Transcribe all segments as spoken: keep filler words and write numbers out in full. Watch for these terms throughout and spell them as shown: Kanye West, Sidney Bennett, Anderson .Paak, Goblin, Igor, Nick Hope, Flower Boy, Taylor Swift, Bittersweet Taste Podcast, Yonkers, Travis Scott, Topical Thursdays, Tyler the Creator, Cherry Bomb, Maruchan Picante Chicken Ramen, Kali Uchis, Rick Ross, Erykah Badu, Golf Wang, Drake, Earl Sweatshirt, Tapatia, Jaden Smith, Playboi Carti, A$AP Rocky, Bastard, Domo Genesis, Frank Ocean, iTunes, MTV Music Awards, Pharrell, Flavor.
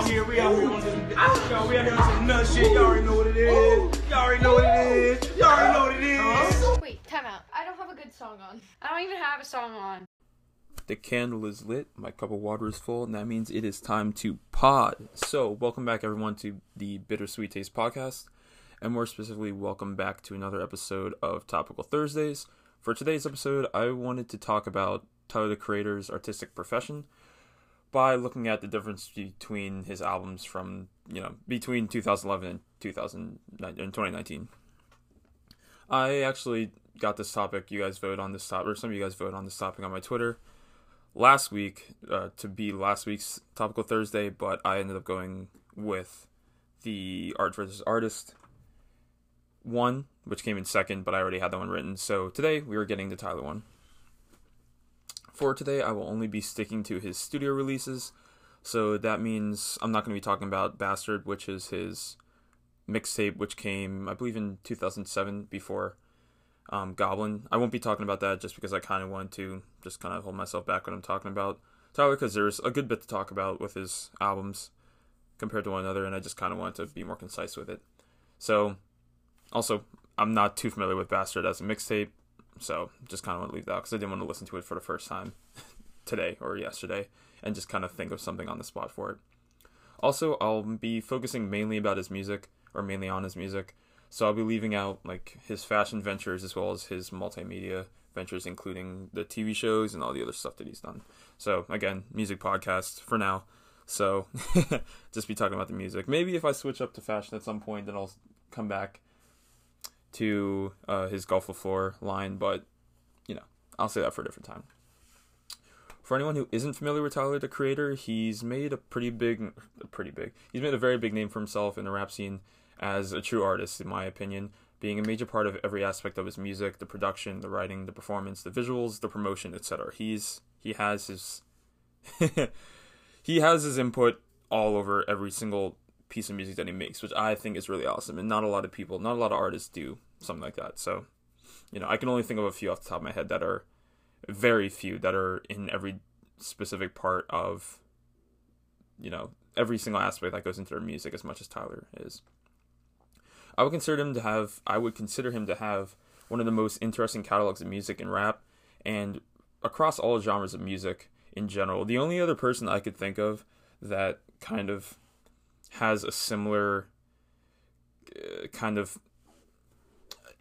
out here, we out here on this, y'all, we out here on some nut shit, y'all already know what it is, y'all already know what it is, y'all already know what it is. Wait, time out, I don't have a good song on. I don't even have a song on. The candle is lit, my cup of water is full, and that means it is time to pod. So, welcome back everyone to the Bittersweet Taste Podcast, and more specifically, welcome back to another episode of Topical Thursdays. For today's episode, I wanted to talk about Tyler the Creator's artistic profession by looking at the difference between his albums from, you know, between two thousand eleven and twenty nineteen. I actually got this topic, you guys voted on this topic, or some of you guys voted on this topic on my Twitter last week uh, to be last week's Topical Thursday, but I ended up going with the Art versus Artist one, which came in second, but I already had that one written, so today we are getting the Tyler one. For today, I will only be sticking to his studio releases, so that means I'm not going to be talking about Bastard, which is his mixtape, which came, I believe, in two thousand seven before Um, Goblin. I won't be talking about that just because I kind of want to just kind of hold myself back when I'm talking about Tyler, because there's a good bit to talk about with his albums compared to one another, and I just kind of wanted to be more concise with it. So, also, I'm not too familiar with Bastard as a mixtape, so just kind of want to leave that out because I didn't want to listen to it for the first time today or yesterday and just kind of think of something on the spot for it. Also, I'll be focusing mainly about his music, or mainly on his music. So I'll be leaving out, like, his fashion ventures as well as his multimedia ventures, including the T V shows and all the other stuff that he's done. So, again, music podcast for now. So, just be talking about the music. Maybe if I switch up to fashion at some point, then I'll come back to uh, his Golf Wang line. But, you know, I'll say that for a different time. For anyone who isn't familiar with Tyler, the Creator, he's made a pretty big... Pretty big. He's made a very big name for himself in the rap scene, as a true artist, in my opinion, being a major part of every aspect of his music, the production, the writing, the performance, the visuals, the promotion, et cetera. He's he has his he has his input all over every single piece of music that he makes, which I think is really awesome, and not a lot of people, not a lot of artists do something like that. So, you know, I can only think of a few off the top of my head that are very few that are in every specific part of, you know, every single aspect that goes into their music as much as Tyler is. I would consider him to have, I would consider him to have one of the most interesting catalogs of music and rap, and across all genres of music in general. The only other person I could think of that kind of has a similar uh, kind of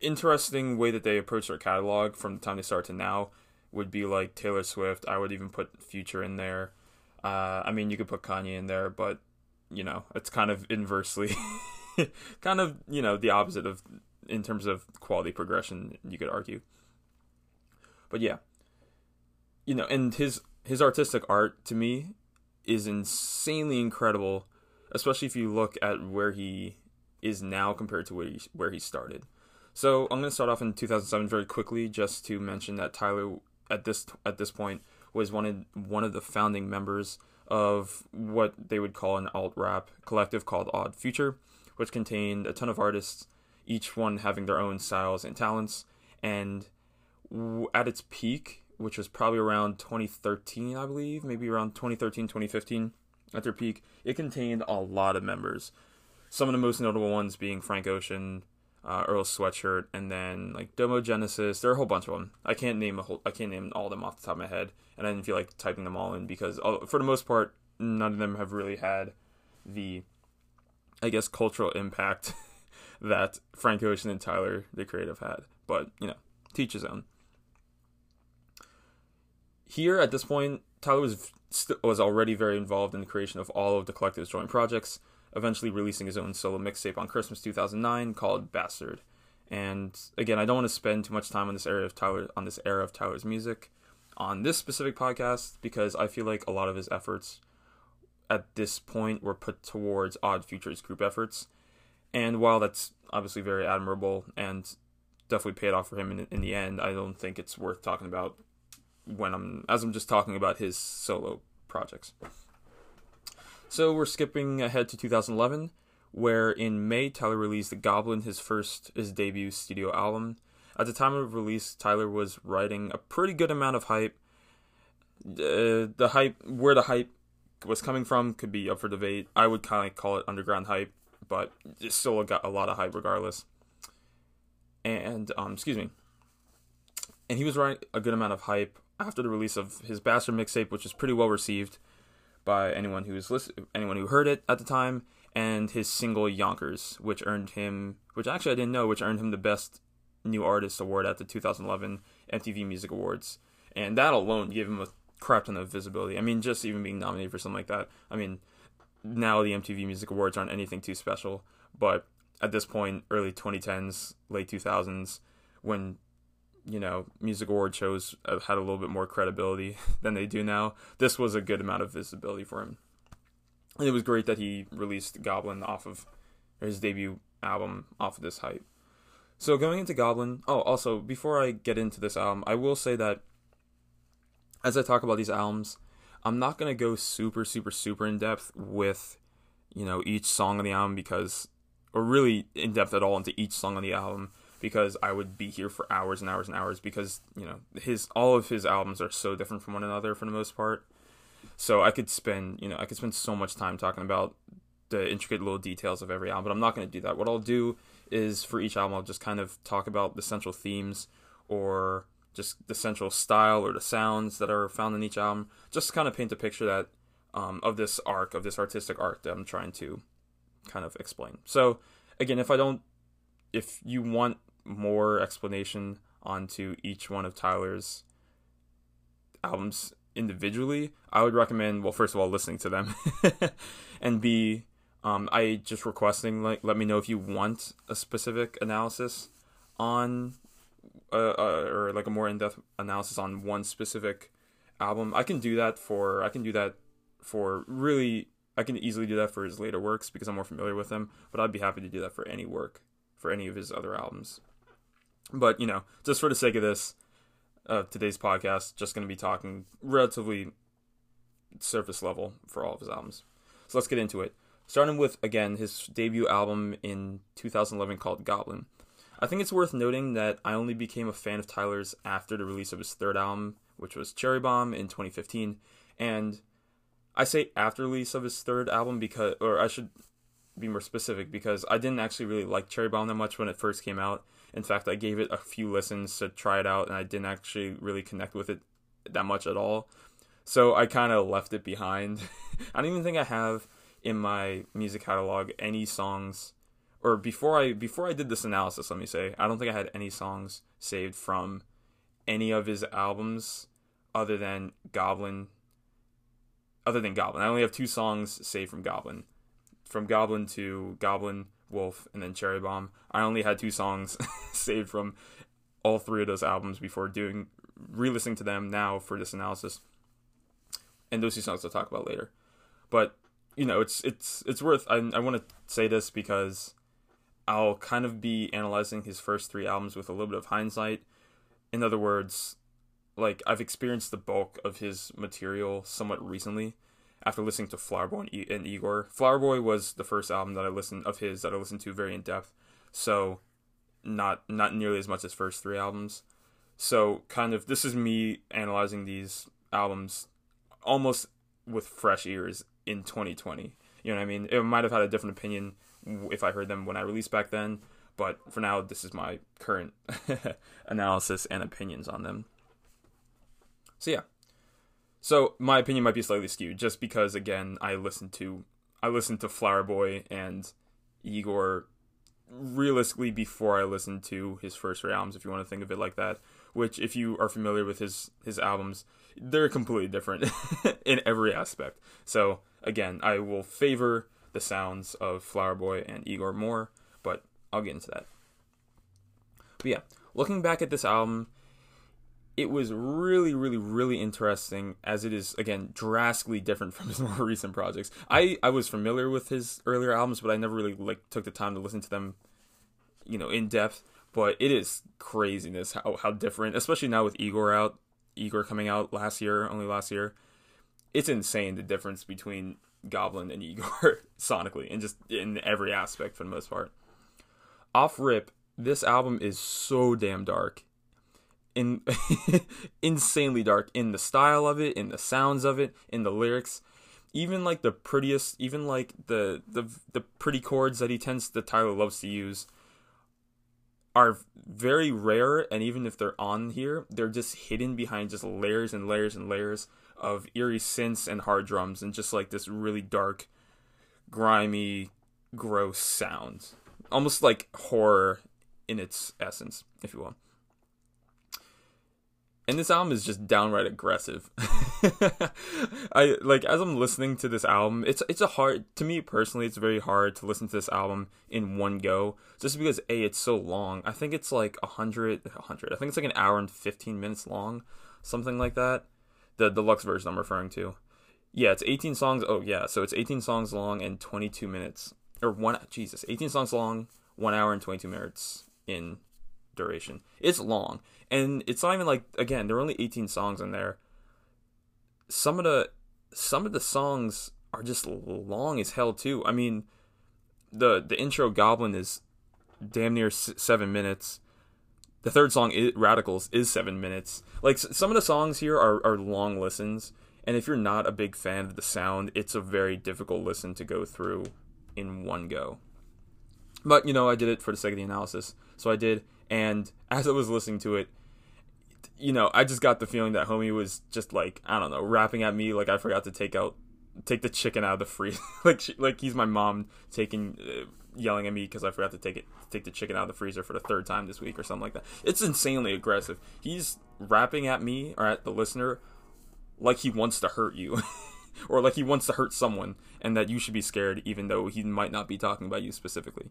interesting way that they approach their catalog from the time they start to now would be like Taylor Swift. I would even put Future in there. Uh, I mean, you could put Kanye in there, but, you know, it's kind of inversely... kind of, you know, the opposite of, in terms of quality progression, you could argue. But yeah, you know, and his his artistic art, to me, is insanely incredible, especially if you look at where he is now compared to where he, where he started. So I'm going to start off in two thousand seven very quickly, just to mention that Tyler, at this at this point, was one of, one of the founding members of what they would call an alt-rap collective called Odd Future, which contained a ton of artists, each one having their own styles and talents. And at its peak, which was probably around twenty thirteen, I believe, maybe around twenty thirteen, twenty fifteen, at their peak, it contained a lot of members. Some of the most notable ones being Frank Ocean, uh, Earl Sweatshirt, and then like Domo Genesis. There are a whole bunch of them. I can't name a whole. I can't name all of them off the top of my head, and I didn't feel like typing them all in because, for the most part, none of them have really had the, I guess, cultural impact that Frank Ocean and Tyler, the Creator, had. But, you know, to each his own. Here, at this point, Tyler was st- was already very involved in the creation of all of the collective's joint projects, eventually releasing his own solo mixtape on Christmas two thousand nine called Bastard. And, again, I don't want to spend too much time on this area of Tyler, on this era of Tyler's music on this specific podcast, because I feel like a lot of his efforts at this point were put towards Odd Future's group efforts. And while that's obviously very admirable and definitely paid off for him in, in the end, I don't think it's worth talking about when I'm, as I'm just talking about his solo projects. So we're skipping ahead to two thousand eleven, where in May, Tyler released The Goblin, his first, his debut studio album. At the time of release, Tyler was riding a pretty good amount of hype. Uh, the hype, where the hype was coming from could be up for debate. I would kind of call it underground hype, but it still got a lot of hype regardless. And, um, excuse me. And he was writing a good amount of hype after the release of his Bastard mixtape, which was pretty well received by anyone who was listen- anyone who heard it at the time, and his single Yonkers, which earned him, which actually I didn't know, which earned him the Best New Artist award at the two thousand eleven M T V Music Awards. And that alone gave him a crap ton of visibility. I mean, just even being nominated for something like that. I mean, now the M T V Music Awards aren't anything too special, but at this point, early twenty tens, late two thousands, when, you know, music award shows had a little bit more credibility than they do now, this was a good amount of visibility for him. And it was great that he released Goblin off of his debut album off of this hype. So going into Goblin, oh, also, before I get into this album, I will say that as I talk about these albums, I'm not going to go super, super, super in depth with, you know, each song on the album because, or really in depth at all into each song on the album, because I would be here for hours and hours and hours because, you know, his all of his albums are so different from one another for the most part. So I could spend, you know, I could spend so much time talking about the intricate little details of every album, but I'm not going to do that. What I'll do is for each album, I'll just kind of talk about the central themes or just the central style or the sounds that are found in each album, just to kind of paint a picture that um, of this arc, of this artistic arc that I'm trying to kind of explain. So again, if I don't, if you want more explanation onto each one of Tyler's albums individually, I would recommend, well, first of all, listening to them and be, um, I just requesting, like, let me know if you want a specific analysis on, uh, uh or like a more in-depth analysis on one specific album. I can do that for, I can do that for really, I can easily do that for his later works because I'm more familiar with them, but I'd be happy to do that for any work, for any of his other albums. But, you know, just for the sake of this, uh, today's podcast, just going to be talking relatively surface level for all of his albums. So let's get into it. Starting with, again, his debut album in two thousand eleven called Goblin. I think it's worth noting that I only became a fan of Tyler's after the release of his third album, which was Cherry Bomb in twenty fifteen, and I say after release of his third album because, or I should be more specific, because I didn't actually really like Cherry Bomb that much when it first came out. In fact, I gave it a few listens to try it out, and I didn't actually really connect with it that much at all. So I kind of left it behind. I don't even think I have in my music catalog any songs, or before I before I did this analysis, let me say, I don't think I had any songs saved from any of his albums other than Goblin. Other than Goblin. I only have two songs saved from Goblin. From Goblin to Goblin, Wolf, and then Cherry Bomb. I only had two songs saved from all three of those albums before doing re-listening to them now for this analysis. And those two songs I'll talk about later. But, you know, it's it's it's worth... I, I want to say this because I'll kind of be analyzing his first three albums with a little bit of hindsight. In other words, like, I've experienced the bulk of his material somewhat recently after listening to Flower Boy and, e- and Igor. Flower Boy was the first album that I listened of his that I listened to very in depth, so not not nearly as much as first three albums. So kind of this is me analyzing these albums almost with fresh ears in twenty twenty. You know what I mean? It might have had a different opinion if I heard them when I released back then, but for now this is my current analysis and opinions on them. So yeah, so my opinion might be slightly skewed just because, again, I listened to I listened to Flower Boy and Igor realistically before I listened to his first three albums, if you want to think of it like that. Which, if you are familiar with his his albums, they're completely different in every aspect. So again, I will favor the sounds of Flower Boy and Igor more, but I'll get into that. But yeah, looking back at this album, it was really, really, really interesting, as it is, again, drastically different from his more recent projects. I, I was familiar with his earlier albums, but I never really, like, took the time to listen to them, you know, in depth. But it is craziness how, how different, especially now with Igor out, Igor coming out last year, only last year. It's insane the difference between Goblin and Igor sonically, and just in every aspect for the most part. Off rip, this album is so damn dark. In insanely dark in the style of it, in the sounds of it, in the lyrics. even like the prettiest, even like the the the pretty chords that he tends that Tyler loves to use are very rare, and even if they're on here, they're just hidden behind just layers and layers and layers of eerie synths and hard drums and just like this really dark, grimy, gross sound. Almost like horror in its essence, if you will. And this album is just downright aggressive. I like as I'm listening to this album, it's it's a hard to me personally, it's very hard to listen to this album in one go, just because A, it's so long. I think it's like a hundred a hundred. I think it's like an hour and fifteen minutes long, something like that. The deluxe version I'm referring to. Yeah, it's eighteen songs. Oh yeah, so it's eighteen songs long and twenty-two minutes. Or one Jesus, eighteen songs long, one hour and twenty-two minutes in duration. It's long, and it's not even like, again, there are only eighteen songs in there. Some of the some of the songs are just long as hell too. I mean, the the intro Goblin is damn near seven minutes. The third song, Radicals, is seven minutes. Like some of the songs here are are long listens, and if you're not a big fan of the sound, it's a very difficult listen to go through in one go. But you know, I did it for the sake of the analysis, so I did. And as I was listening to it, you know, I just got the feeling that homie was just like, I don't know, rapping at me like I forgot to take out, take the chicken out of the freezer. like, she, like he's my mom taking, uh, yelling at me because I forgot to take it, take the chicken out of the freezer for the third time this week or something like that. It's insanely aggressive. He's rapping at me or at the listener like he wants to hurt you, or like he wants to hurt someone, and that you should be scared, even though he might not be talking about you specifically.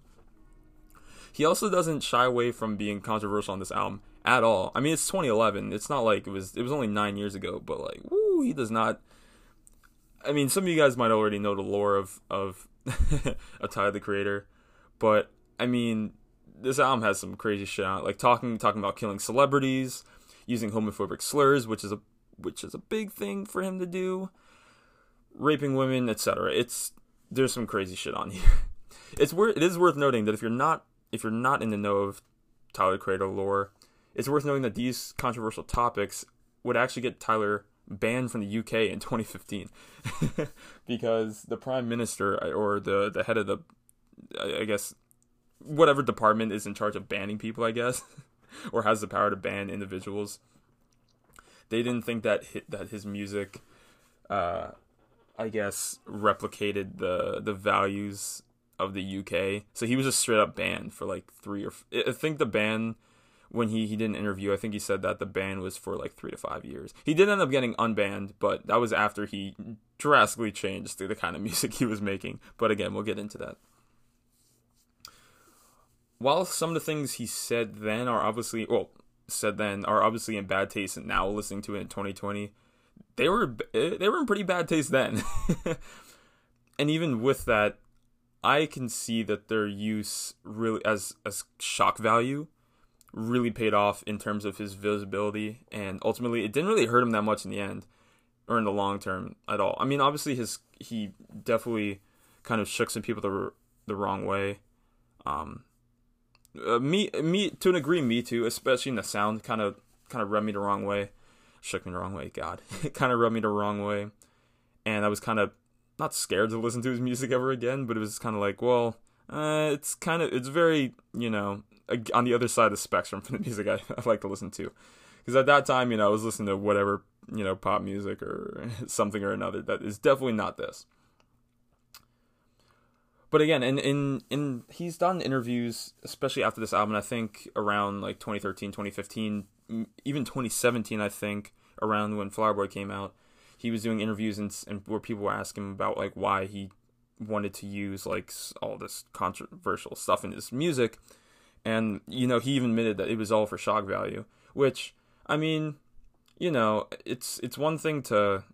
He also doesn't shy away from being controversial on this album at all. I mean, it's twenty eleven. It's not like it was it was only nine years ago, but like, woo, he does not. I mean, some of you guys might already know the lore of of, of Tyler the Creator, but I mean, this album has some crazy shit on it. Like talking talking about killing celebrities, using homophobic slurs, which is a which is a big thing for him to do, raping women, et cetera. It's there's some crazy shit on here. It's worth it is worth noting that if you're not If you're not in the know of Tyler the Creator lore, it's worth knowing that these controversial topics would actually get Tyler banned from the U K in twenty fifteen, because the Prime Minister or the the head of the, I guess, whatever department is in charge of banning people, I guess, or has the power to ban individuals, they didn't think that that his music, uh, I guess, replicated the the values of the U K, so he was just straight up banned for like three or f- I think the ban when he, he did an interview, I think he said that the ban was for like three to five years. He did end up getting unbanned, but that was after he drastically changed to the kind of music he was making. But again, we'll get into that. While some of the things he said then are obviously well said then are obviously in bad taste, and now listening to it in twenty twenty, they were they were in pretty bad taste then. And even with that, I can see that their use really as as shock value really paid off in terms of his visibility, and ultimately it didn't really hurt him that much in the end or in the long term at all. I mean, obviously his he definitely kind of shook some people the the wrong way. Um, uh, me me to an degree, me too, especially in the sound, kind of kind of rubbed me the wrong way, shook me the wrong way. God, it kind of rubbed me the wrong way, and I was kind of not scared to listen to his music ever again, but it was kind of like, well, uh, it's kind of, it's very, you know, on the other side of the spectrum from the music I, I like to listen to. Because at that time, you know, I was listening to whatever, you know, pop music or something or another that is definitely not this. But again, in, in, in he's done interviews, especially after this album, I think around like twenty thirteen, twenty fifteen, even twenty seventeen, I think, around when Flower Boy came out. He was doing interviews and, and where people were asking him about like why he wanted to use like all this controversial stuff in his music, and you know he even admitted that it was all for shock value. Which I mean, you know, it's it's one thing to.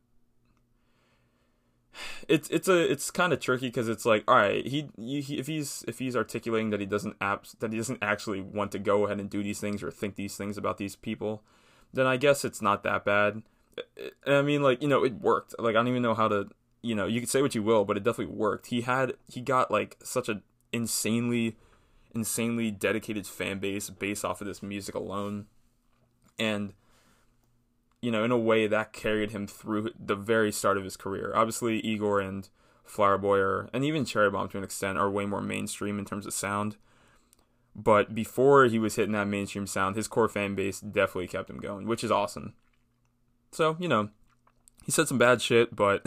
It's it's a it's kind of tricky because it's like, all right, he, he if he's if he's articulating that he doesn't abs- that he doesn't actually want to go ahead and do these things or think these things about these people, then I guess it's not that bad. I mean, like, you know, it worked. Like, I don't even know how to, you know, you can say what you will, but it definitely worked. He had, he got, like, such an insanely, insanely dedicated fan base based off of this music alone. And, you know, in a way that carried him through the very start of his career. Obviously, Igor and Flower Boy are, and even Cherry Bomb to an extent, are way more mainstream in terms of sound. But before he was hitting that mainstream sound, his core fan base definitely kept him going, which is awesome. So, you know, he said some bad shit, but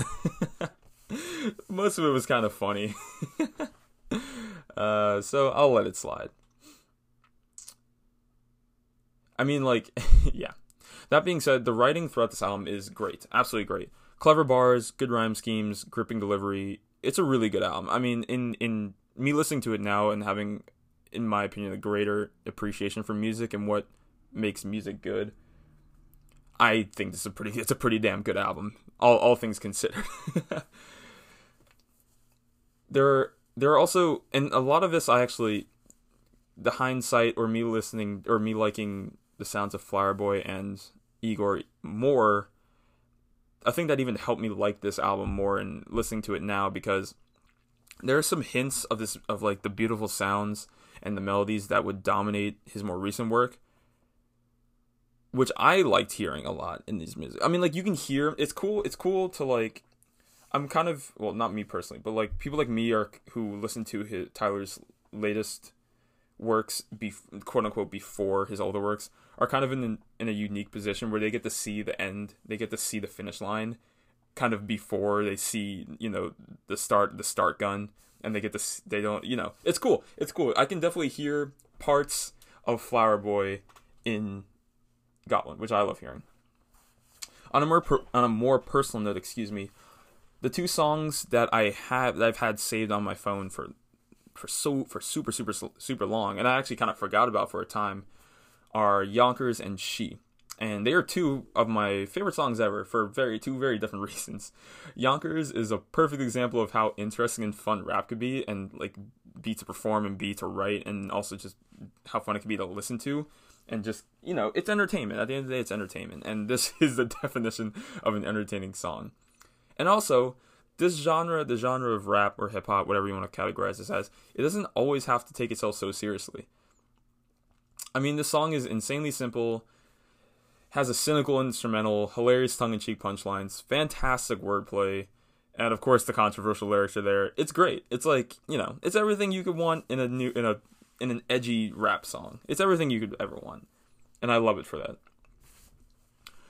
most of it was kind of funny. uh, so I'll let it slide. I mean, like, yeah. That being said, the writing throughout this album is great. Absolutely great. Clever bars, good rhyme schemes, gripping delivery. It's a really good album. I mean, in, in me listening to it now and having, in my opinion, a greater appreciation for music and what makes music good, I think this is a pretty, it's a pretty damn good album, all all things considered. There are, there are also, and a lot of this I actually, the hindsight or me listening, or me liking the sounds of Flower Boy and Igor more, I think that even helped me like this album more and listening to it now, because there are some hints of this, of like the beautiful sounds and the melodies that would dominate his more recent work, which I liked hearing a lot in these music. I mean, like, you can hear, it's cool, it's cool to, like, I'm kind of, well, not me personally, but, like, people like me are, who listen to his, Tyler's latest works, bef- quote-unquote, before his older works, are kind of in in a unique position where they get to see the end, they get to see the finish line, kind of before they see, you know, the start, the start gun, and they get to, see, they don't, you know, it's cool, it's cool. I can definitely hear parts of Flower Boy in Goblin, which I love hearing. On a more per, on a more personal note, excuse me, the two songs that I have that I've had saved on my phone for for so for super super super long, and I actually kind of forgot about for a time, are Yonkers and She, and they are two of my favorite songs ever for very two very different reasons. Yonkers is a perfect example of how interesting and fun rap could be, and like be to perform and be to write, and also just how fun it could be to listen to. And just, you know, it's entertainment. At the end of the day, it's entertainment. And this is the definition of an entertaining song. And also, this genre, the genre of rap or hip-hop, whatever you want to categorize this as, it doesn't always have to take itself so seriously. I mean, this song is insanely simple, has a cynical instrumental, hilarious tongue-in-cheek punchlines, fantastic wordplay, and of course the controversial lyrics are there. It's great. It's like, you know, it's everything you could want in a new, in a in an edgy rap song. It's everything you could ever want, and I love it for that.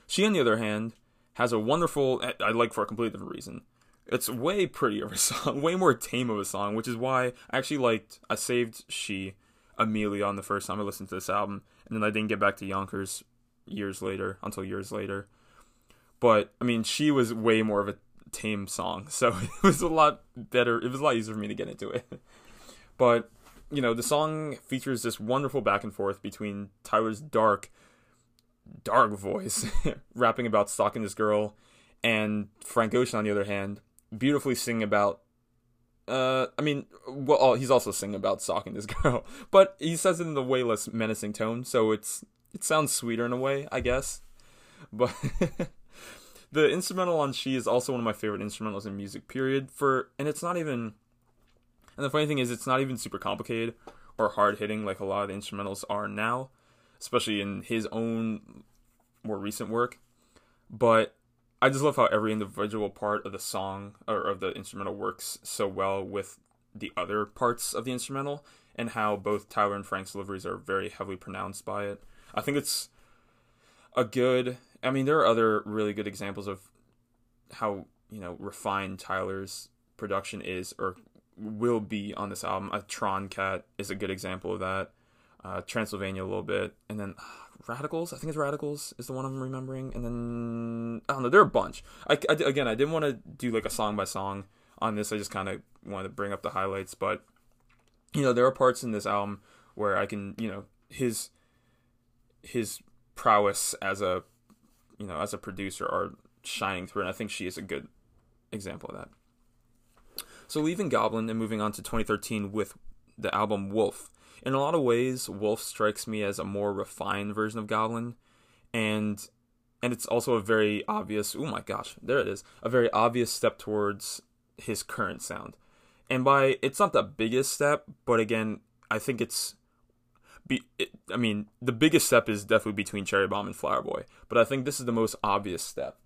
She, on the other hand, has a wonderful, I like for a completely different reason. It's way prettier of a song, way more tame of a song, which is why I actually liked, I saved She immediately on the first time I listened to this album, and then I didn't get back to Yonkers years later, until years later. But, I mean, She was way more of a tame song, so it was a lot better, it was a lot easier for me to get into it. But, you know, the song features this wonderful back and forth between Tyler's dark, dark voice, rapping about stalking this girl, and Frank Ocean, on the other hand, beautifully singing about, uh, I mean, well, oh, he's also singing about stalking this girl, but he says it in a way less menacing tone, so it's, it sounds sweeter in a way, I guess. But the instrumental on She is also one of my favorite instrumentals in music, period, for, and it's not even... And the funny thing is, it's not even super complicated or hard-hitting like a lot of the instrumentals are now, especially in his own more recent work. But I just love how every individual part of the song or of the instrumental works so well with the other parts of the instrumental, and how both Tyler and Frank's deliveries are very heavily pronounced by it. I think it's a good... I mean, there are other really good examples of how, you know, refined Tyler's production is, or will be, on this album. A Tron Cat is a good example of that. Uh, Transylvania a little bit. And then uh, Radicals, I think it's Radicals is the one I'm remembering. And then, I don't know, there are a bunch. I, I, again, I didn't want to do like a song by song on this. I just kind of wanted to bring up the highlights. But, you know, there are parts in this album where I can, you know, his his prowess as a, you know, as a producer are shining through. And I think She is a good example of that. So leaving Goblin and moving on to twenty thirteen with the album Wolf. In a lot of ways, Wolf strikes me as a more refined version of Goblin. And and it's also a very obvious, oh my gosh, there it is, a very obvious step towards his current sound. And by, it's not the biggest step, but again, I think it's, be, it, I mean, the biggest step is definitely between Cherry Bomb and Flower Boy, but I think this is the most obvious step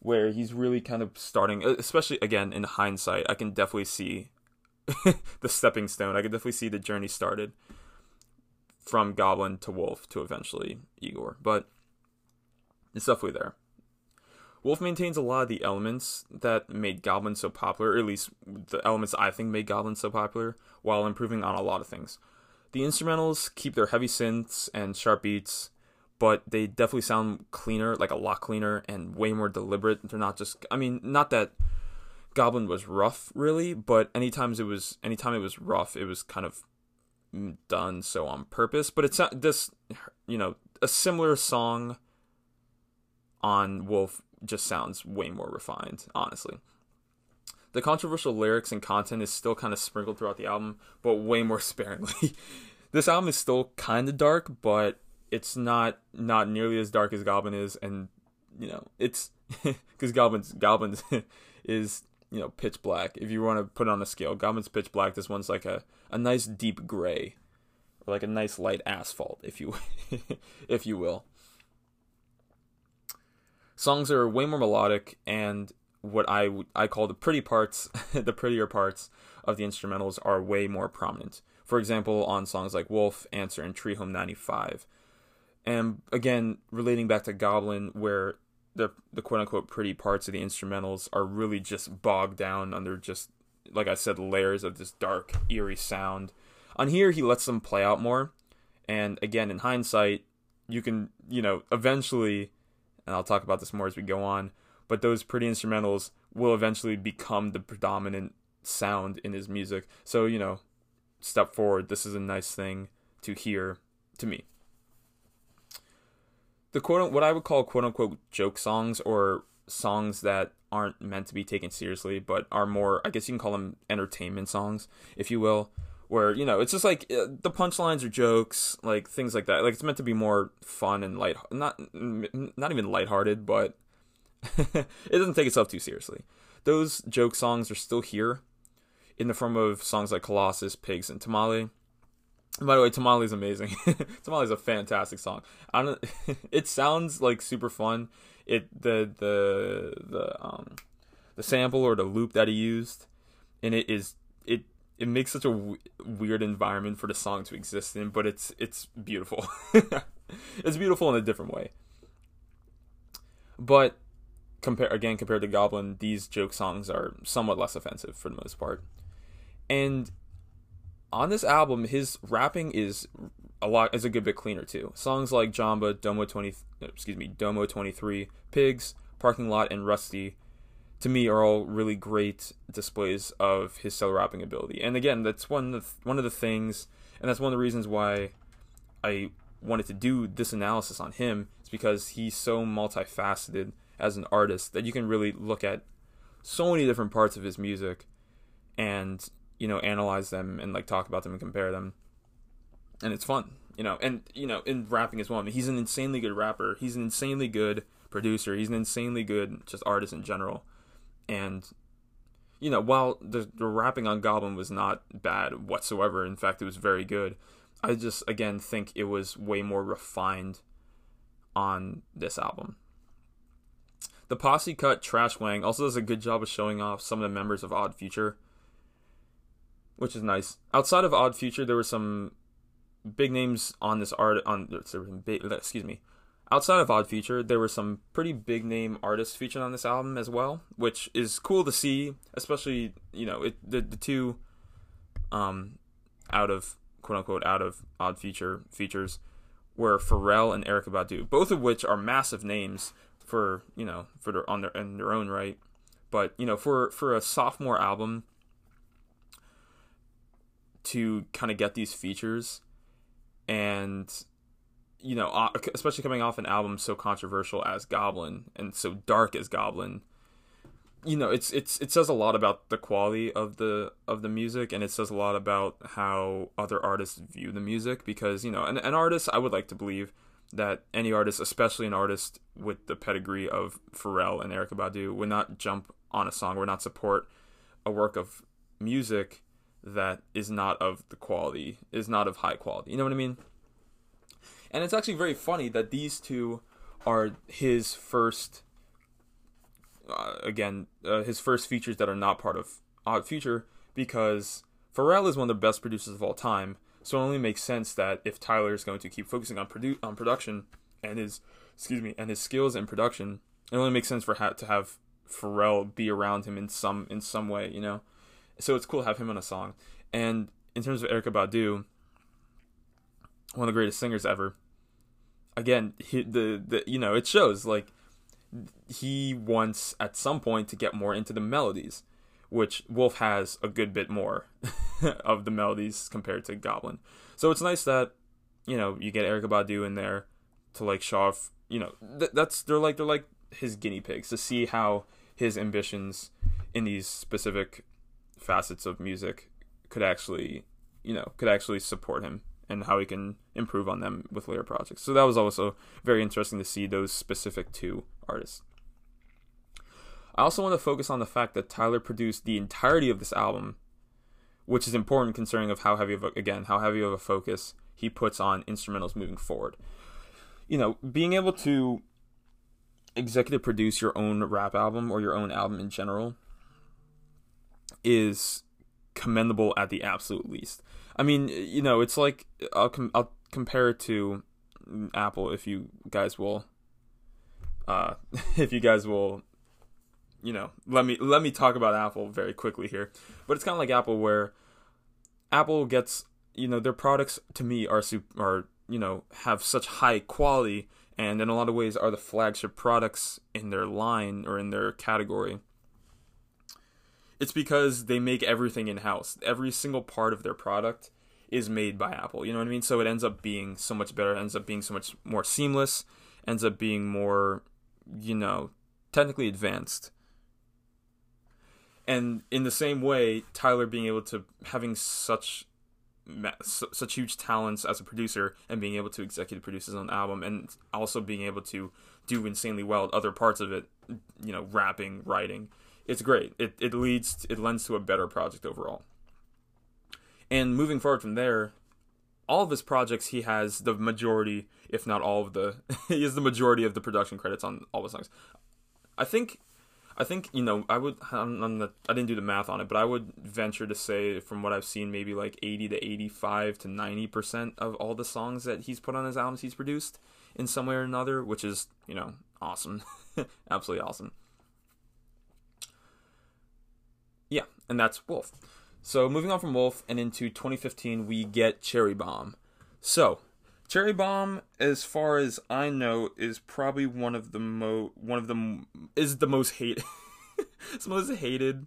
where he's really kind of starting, especially, again, in hindsight, I can definitely see the stepping stone. I can definitely see the journey started from Goblin to Wolf to eventually Igor, but it's definitely there. Wolf maintains a lot of the elements that made Goblin so popular, or at least the elements I think made Goblin so popular, while improving on a lot of things. The instrumentals keep their heavy synths and sharp beats, but they definitely sound cleaner, like a lot cleaner, and way more deliberate. They're not just, I mean, not that Goblin was rough, really, but anytime it was, anytime it was rough, it was kind of done so on purpose. But it's not this, you know, a similar song on Wolf just sounds way more refined, honestly. The controversial lyrics and content is still kind of sprinkled throughout the album, but way more sparingly. This album is still kind of dark, but it's not not nearly as dark as Goblin is, and, you know, it's because Goblin's Goblin's is, you know, pitch black. If you want to put it on a scale, Goblin's pitch black. This one's like a, a nice deep gray, or like a nice light asphalt, if you if you will. Songs are way more melodic, and what I, I call the pretty parts, the prettier parts of the instrumentals are way more prominent. For example, on songs like Wolf, Answer, and Tree Home ninety-five. And again, relating back to Goblin, where the the quote-unquote pretty parts of the instrumentals are really just bogged down under just, like I said, layers of this dark, eerie sound. On here, he lets them play out more. And again, in hindsight, you can, you know, eventually... and I'll talk about this more as we go on, but those pretty instrumentals will eventually become the predominant sound in his music. So, you know, step forward. This is a nice thing to hear to me. The quote, what I would call quote unquote joke songs, or songs that aren't meant to be taken seriously, but are more, I guess you can call them entertainment songs, if you will, where, you know, it's just like the punchlines or jokes, like things like that. Like, it's meant to be more fun and light, not not even lighthearted, but it doesn't take itself too seriously. Those joke songs are still here in the form of songs like Colossus, Pigs, and Tamale. And by the way, Tamale is amazing. Tamale is a fantastic song. I don't, it sounds like super fun. It the the the um the sample or the loop that he used, and it is it. It makes such a w- weird environment for the song to exist in, but it's it's beautiful. It's beautiful in a different way. But compare again, compared to Goblin, these joke songs are somewhat less offensive for the most part. And on this album, his rapping is a lot is a good bit cleaner too. Songs like Jamba, Domo twenty, excuse me, Domo twenty-three, Pigs, Parking Lot, and Rusty, to me, are all really great displays of his solo rapping ability. And again, that's one of the, one of the things, and that's one of the reasons why I wanted to do this analysis on him, is because he's so multifaceted as an artist that you can really look at so many different parts of his music and, you know, analyze them and, like, talk about them and compare them. And it's fun, you know, and, you know, in rapping as well. I mean, he's an insanely good rapper. He's an insanely good producer. He's an insanely good just artist in general. And, you know, while the, the rapping on Goblin was not bad whatsoever, in fact, it was very good, I just, again, think it was way more refined on this album. The posse cut Trash Wang also does a good job of showing off some of the members of Odd Future, which is nice. Outside of Odd Future, there were some big names on this art, on, excuse me, outside of Odd Future, there were some pretty big-name artists featured on this album as well, which is cool to see, especially, you know, it, the the two um, out of, quote-unquote, out of Odd Future features were Pharrell and Erykah Badu, both of which are massive names for, you know, for their, on their, in their own right. But, you know, for, for a sophomore album to kind of get these features and... you know, especially coming off an album so controversial as Goblin and so dark as Goblin, you know, it's it's it says a lot about the quality of the of the music, and it says a lot about how other artists view the music. Because, you know, an, an artist, I would like to believe that any artist, especially an artist with the pedigree of Pharrell and Erykah Badu, would not jump on a song, would not support a work of music that is not of the quality, is not of high quality. You know what I mean? And it's actually very funny that these two are his first, uh, again, uh, his first features that are not part of Odd Future, because Pharrell is one of the best producers of all time, so it only makes sense that if Tyler is going to keep focusing on produ- on production and his, excuse me, and his skills in production, it only makes sense for ha- to have Pharrell be around him in some in some way, you know. So it's cool to have him on a song. And in terms of Erykah Badu, one of the greatest singers ever. Again, he, the the you know, it shows, like, he wants at some point to get more into the melodies, which Wolf has a good bit more of the melodies compared to Goblin. So it's nice that, you know, you get Erykah Badu in there to, like, show off, you know, th- that's they're like they're like his guinea pigs to see how his ambitions in these specific facets of music could actually, you know, could actually support him and how he can improve on them with later projects. So that was also very interesting to see those specific two artists. I also want to focus on the fact that Tyler produced the entirety of this album, which is important concerning of how heavy of a, again, how heavy of a focus he puts on instrumentals moving forward. You know, being able to executive produce your own rap album or your own album in general is commendable at the absolute least. I mean, you know, it's like, I'll com- I'll compare it to Apple, if you guys will, uh, if you guys will, you know, let me, let me talk about Apple very quickly here. But it's kind of like Apple, where Apple gets, you know, their products to me are, super, are, you know, have such high quality, and in a lot of ways are the flagship products in their line or in their category. It's because they make everything in-house. Every single part of their product is made by Apple. You know what I mean? So it ends up being so much better. It ends up being so much more seamless. Ends up being more, you know, technically advanced. And in the same way, Tyler being able to, having such such huge talents as a producer and being able to executive produce his own album and also being able to do insanely well at other parts of it, you know, rapping, writing. It's great. It it leads it lends to a better project overall. And moving forward from there, all of his projects, he has the majority, if not all of the, he has the majority of the production credits on all the songs. I think, I think you know, I would I'm, I'm the, I didn't do the math on it, but I would venture to say, from what I've seen, maybe like eighty to eighty-five to ninety percent of all the songs that he's put on his albums, he's produced in some way or another, which is, you know, awesome, absolutely awesome. Yeah, and that's Wolf. So moving on from Wolf and into twenty fifteen, we get Cherry Bomb. So Cherry Bomb, as far as I know, is probably one of the mo one of the is the most hated, it's the most hated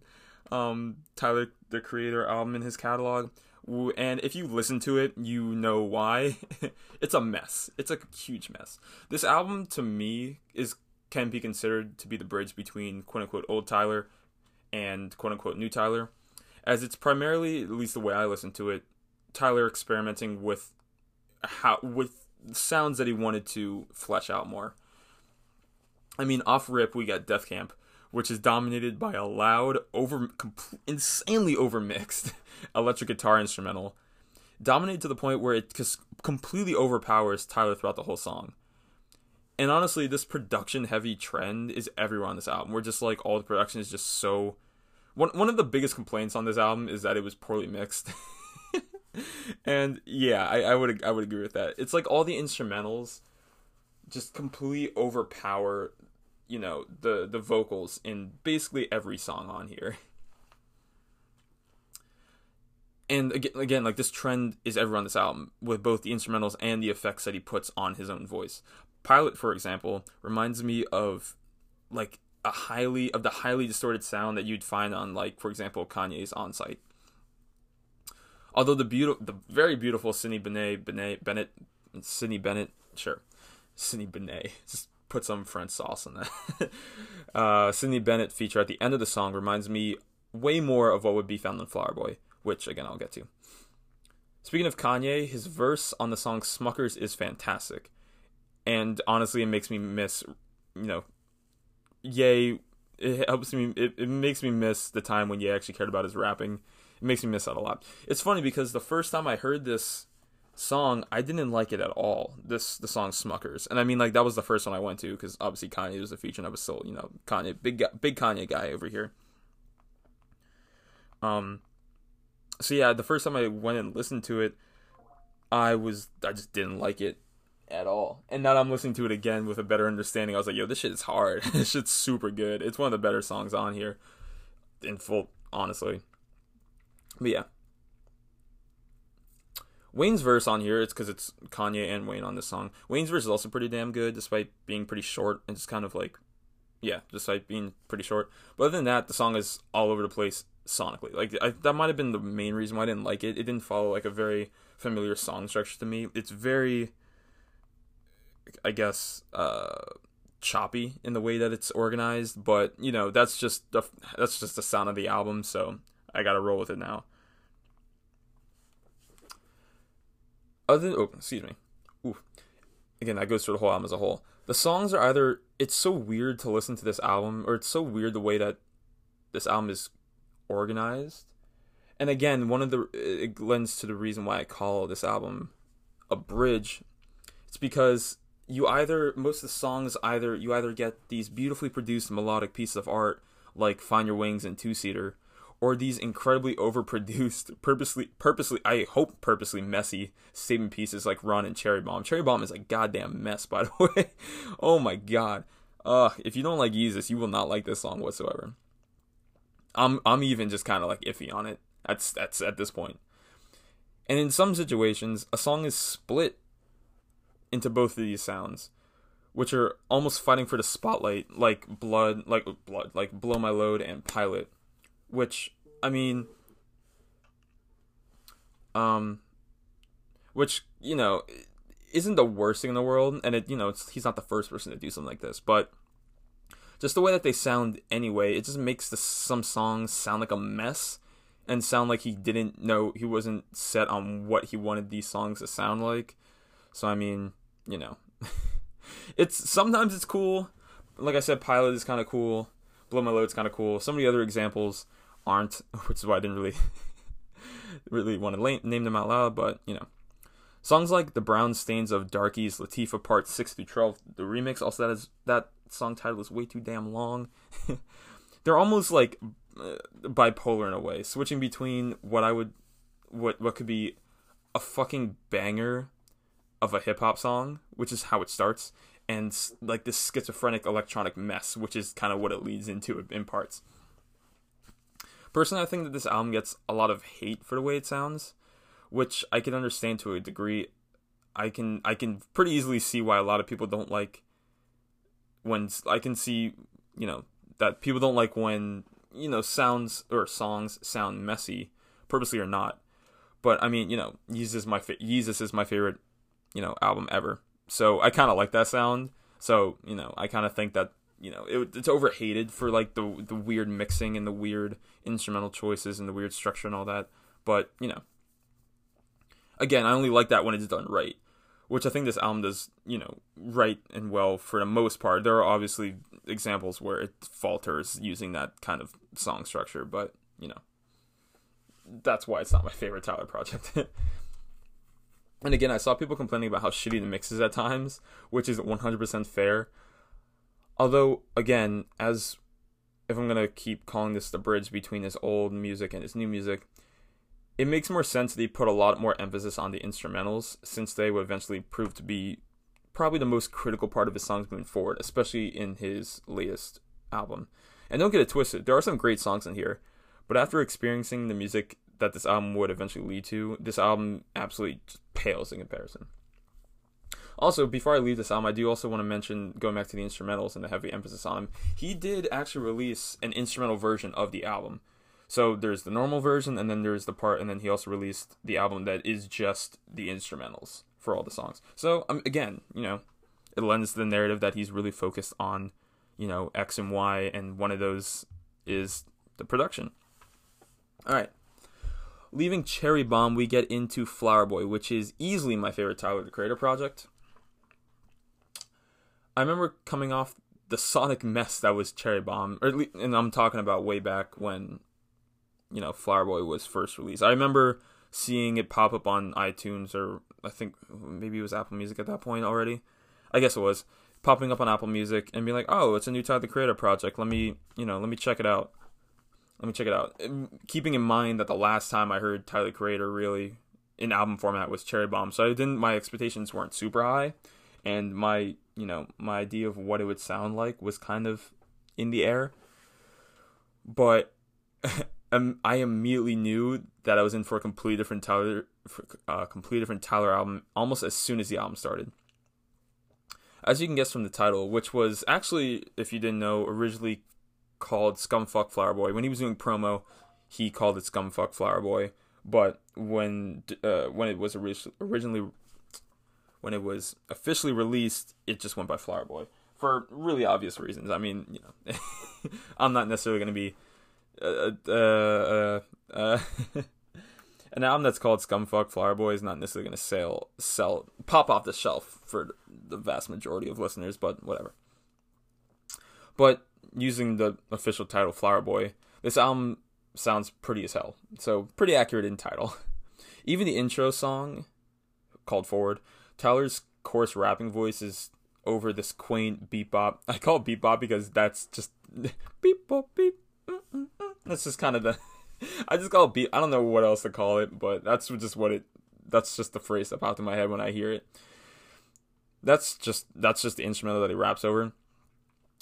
um, Tyler the Creator album in his catalog. And if you listen to it, you know why. It's a mess. It's a huge mess. This album, to me, is can be considered to be the bridge between quote unquote old Tyler and quote-unquote new Tyler, as it's primarily, at least the way I listen to it, Tyler experimenting with how with sounds that he wanted to flesh out more. I mean, off rip, we got Death Camp, which is dominated by a loud, over complete, insanely overmixed electric guitar instrumental, dominated to the point where it just completely overpowers Tyler throughout the whole song. And honestly, this production-heavy trend is everywhere on this album. We're just like, all the production is just so... One one of the biggest complaints on this album is that it was poorly mixed. And yeah, I, I would I would agree with that. It's like all the instrumentals just completely overpower, you know, the, the vocals in basically every song on here. And again, again, like, this trend is everywhere on this album, with both the instrumentals and the effects that he puts on his own voice. Pilot, for example, reminds me of like a highly of the highly distorted sound that you'd find on, like, for example, Kanye's On Sight. Although the beautiful, the very beautiful Sidney Benet, Benet, Bennett, Sidney Bennett, sure, Sidney Benet, just put some French sauce on that. uh, Sidney Bennett feature at the end of the song reminds me way more of what would be found in Flower Boy, which again I'll get to. Speaking of Kanye, his verse on the song Smuckers is fantastic. And honestly, it makes me miss, you know, Ye, it helps me, it, it makes me miss the time when Ye actually cared about his rapping. It makes me miss that a lot. It's funny because the first time I heard this song, I didn't like it at all. This the song Smuckers, and I mean, like, that was the first one I went to because obviously Kanye was a feature, and I was still, you know, Kanye big big Kanye guy over here. Um, so yeah, the first time I went and listened to it, I was I just didn't like it at all. And now that I'm listening to it again with a better understanding, I was like, yo, this shit is hard. This shit's super good. It's one of the better songs on here, in full, honestly. But yeah. Wayne's verse on here, it's because it's Kanye and Wayne on this song. Wayne's verse is also pretty damn good, despite being pretty short. And just kind of like, yeah, despite being pretty short. But other than that, the song is all over the place sonically. Like, I, that might have been the main reason why I didn't like it. It didn't follow, like, a very familiar song structure to me. It's very, I guess, uh, choppy in the way that it's organized. But, you know, that's just the, that's just the sound of the album, so I gotta roll with it now. Other, oh, excuse me. Ooh. Again, that goes through the whole album as a whole. The songs are either, it's so weird to listen to this album, or it's so weird the way that this album is organized. And again, one of the, it lends to the reason why I call this album a bridge. It's because you either, most of the songs either, you either get these beautifully produced melodic pieces of art, like Find Your Wings and Two Seater, or these incredibly overproduced, purposely, purposely, I hope purposely messy statement pieces like Run and Cherry Bomb. Cherry Bomb is a goddamn mess, by the way. Oh my god. Uh, if you don't like Yeezus, you will not like this song whatsoever. I'm I'm even just kind of like iffy on it. That's that's at this point. And in some situations, a song is split into both of these sounds, which are almost fighting for the spotlight, like Blood, like Blood, like Blow My Load and Pilot. Which, I mean, um, which, you know, isn't the worst thing in the world, and it, you know, it's, he's not the first person to do something like this, but just the way that they sound anyway, it just makes the, some songs sound like a mess, and sound like he didn't know, he wasn't set on what he wanted these songs to sound like, so I mean, you know, it's, sometimes it's cool, like I said, Pilot is kind of cool, Blow My Load's kind of cool, some of the other examples aren't, which is why I didn't really really want to name them out loud, but you know, songs like The Brown Stains of Darkie's Latifah Part six through twelve, the remix, also that is, that song title is way too damn long. They're almost like uh, bipolar in a way, switching between what I would what what could be a fucking banger of a hip-hop song, which is how it starts, and like this schizophrenic electronic mess, which is kind of what it leads into in parts. Personally, I think that this album gets a lot of hate for the way it sounds, which I can understand to a degree. I can I can pretty easily see why a lot of people don't like when, I can see, you know, that people don't like when, you know, sounds or songs sound messy, purposely or not. But I mean, you know, Yeezus is my fa- Yeezus is my favorite, you know, album ever. So I kind of like that sound. So, you know, I kind of think that, you know, it, it's overhated for like the the weird mixing and the weird instrumental choices and the weird structure and all that. But, you know, again, I only like that when it's done right, which I think this album does, you know, right and well for the most part. There are obviously examples where it falters using that kind of song structure, but, you know, that's why it's not my favorite Tyler project. And again, I saw people complaining about how shitty the mix is at times, which is one hundred percent fair. Although, again, as if I'm going to keep calling this the bridge between his old music and his new music, it makes more sense that he put a lot more emphasis on the instrumentals, since they would eventually prove to be probably the most critical part of his songs moving forward, especially in his latest album. And don't get it twisted, there are some great songs in here, but after experiencing the music that this album would eventually lead to, this album absolutely pales in comparison. Also, before I leave this album, I do also want to mention, going back to the instrumentals and the heavy emphasis on them, he did actually release an instrumental version of the album. So there's the normal version, and then there's the part, and then he also released the album that is just the instrumentals for all the songs. So, um, again, you know, it lends to the narrative that he's really focused on, you know, X and Y, and one of those is the production. All right. Leaving Cherry Bomb, we get into Flower Boy, which is easily my favorite Tyler the Creator project. I remember coming off the sonic mess that was Cherry Bomb, or at least, and I'm talking about way back when, you know, Flower Boy was first released. I remember seeing it pop up on iTunes, or I think maybe it was Apple Music at that point already. I guess it was. Popping up on Apple Music and being like, oh, it's a new Tyler the Creator project. Let me, you know, let me check it out. Let me check it out. And keeping in mind that the last time I heard Tyler the Creator really in album format was Cherry Bomb. So I didn't, my expectations weren't super high. And my, you know, my idea of what it would sound like was kind of in the air. But I immediately knew that I was in for a completely different Tyler, uh, completely different Tyler album almost as soon as the album started. As you can guess from the title, which was actually, if you didn't know, originally called Scumfuck Flower Boy. When he was doing promo, he called it Scumfuck Flower Boy. But when uh, when it was originally, when it was officially released, it just went by Flower Boy for really obvious reasons. I mean, you know, I'm not necessarily going to be uh, uh, uh, an album that's called Scumfuck Flower Boy is not necessarily going to sell sell pop off the shelf for the vast majority of listeners, but whatever. But using the official title Flower Boy, this album sounds pretty as hell. So pretty accurate in title. Even the intro song, called Forward, Tyler's coarse rapping voice is over this quaint bebop. I call it bebop because that's just beep bop beep. Mm-mm-mm. That's just kind of the. I just call it beep. I don't know what else to call it, but that's just what it. That's just the phrase that popped in my head when I hear it. That's just that's just the instrumental that he raps over.